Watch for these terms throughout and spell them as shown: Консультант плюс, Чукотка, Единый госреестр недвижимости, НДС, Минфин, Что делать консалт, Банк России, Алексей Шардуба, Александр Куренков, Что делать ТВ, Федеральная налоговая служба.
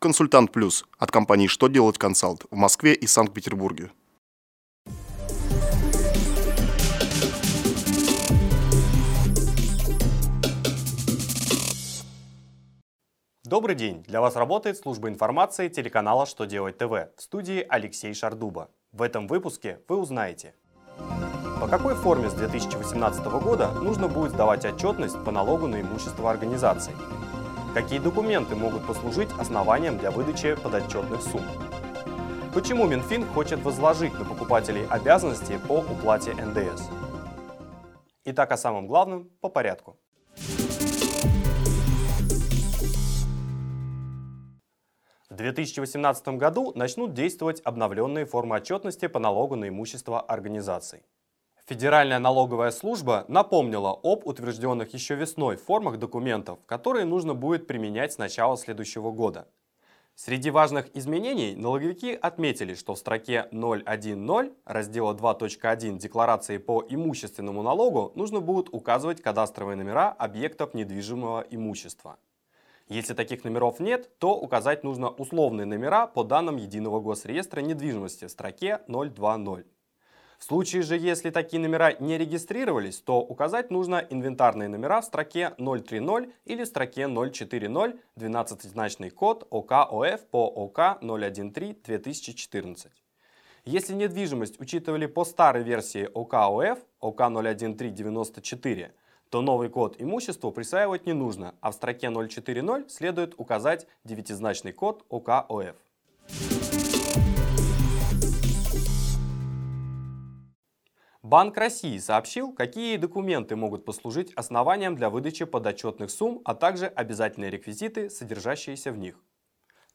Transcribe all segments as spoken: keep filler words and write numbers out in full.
«Консультант плюс» от компании «Что делать консалт» в Москве и Санкт-Петербурге. Добрый день! Для вас работает служба информации телеканала «Что делать ТВ», в студии Алексей Шардуба. В этом выпуске вы узнаете, по какой форме с две тысячи восемнадцатого года нужно будет сдавать отчетность по налогу на имущество организаций, какие документы могут послужить основанием для выдачи подотчетных сумм, почему Минфин хочет возложить на покупателей обязанности по уплате эн дэ эс. Итак, о самом главном по порядку. В две тысячи восемнадцатом году начнут действовать обновленные формы отчетности по налогу на имущество организаций. Федеральная налоговая служба напомнила об утвержденных еще весной формах документов, которые нужно будет применять с начала следующего года. Среди важных изменений налоговики отметили, что в строке ноль один ноль раздела два точка один декларации по имущественному налогу нужно будет указывать кадастровые номера объектов недвижимого имущества. Если таких номеров нет, то указать нужно условные номера по данным Единого госреестра недвижимости в строке ноль два ноль. В случае же, если такие номера не регистрировались, то указать нужно инвентарные номера в строке ноль три ноль или в строке ноль четыре ноль, двенадцатизначный код о ка о эф по о ка ноль тринадцать две тысячи четырнадцать. Если недвижимость учитывали по старой версии о ка о эф о ка ноль тринадцать девяносто четыре, то новый код имуществу присваивать не нужно, а в строке ноль четыре ноль следует указать девятизначный код о ка о эф. Банк России сообщил, какие документы могут послужить основанием для выдачи подотчетных сумм, а также обязательные реквизиты, содержащиеся в них.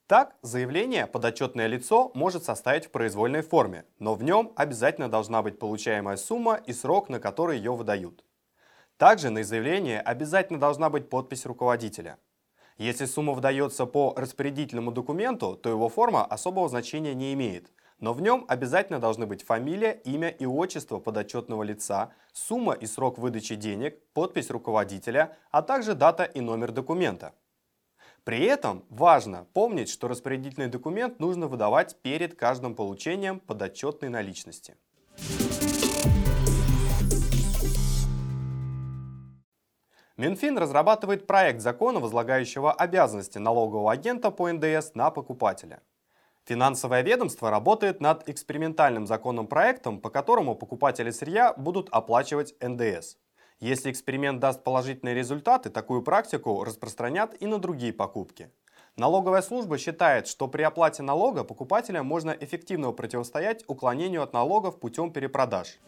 Так, заявление подотчетное лицо может составить в произвольной форме, но в нем обязательно должна быть получаемая сумма и срок, на который ее выдают. Также на заявлении обязательно должна быть подпись руководителя. Если сумма выдается по распорядительному документу, то его форма особого значения не имеет, но в нем обязательно должны быть фамилия, имя и отчество подотчетного лица, сумма и срок выдачи денег, подпись руководителя, а также дата и номер документа. При этом важно помнить, что распорядительный документ нужно выдавать перед каждым получением подотчетной наличности. Минфин разрабатывает проект закона, возлагающего обязанности налогового агента по эн дэ эс на покупателя. Финансовое ведомство работает над экспериментальным законным проектом, по которому покупатели сырья будут оплачивать эн дэ эс. Если эксперимент даст положительные результаты, такую практику распространят и на другие покупки. Налоговая служба считает, что при оплате налога покупателям можно эффективно противостоять уклонению от налогов путем перепродаж.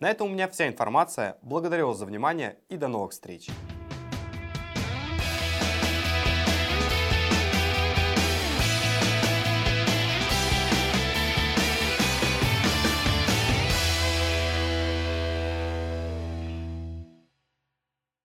На этом у меня вся информация. Благодарю вас за внимание и до новых встреч!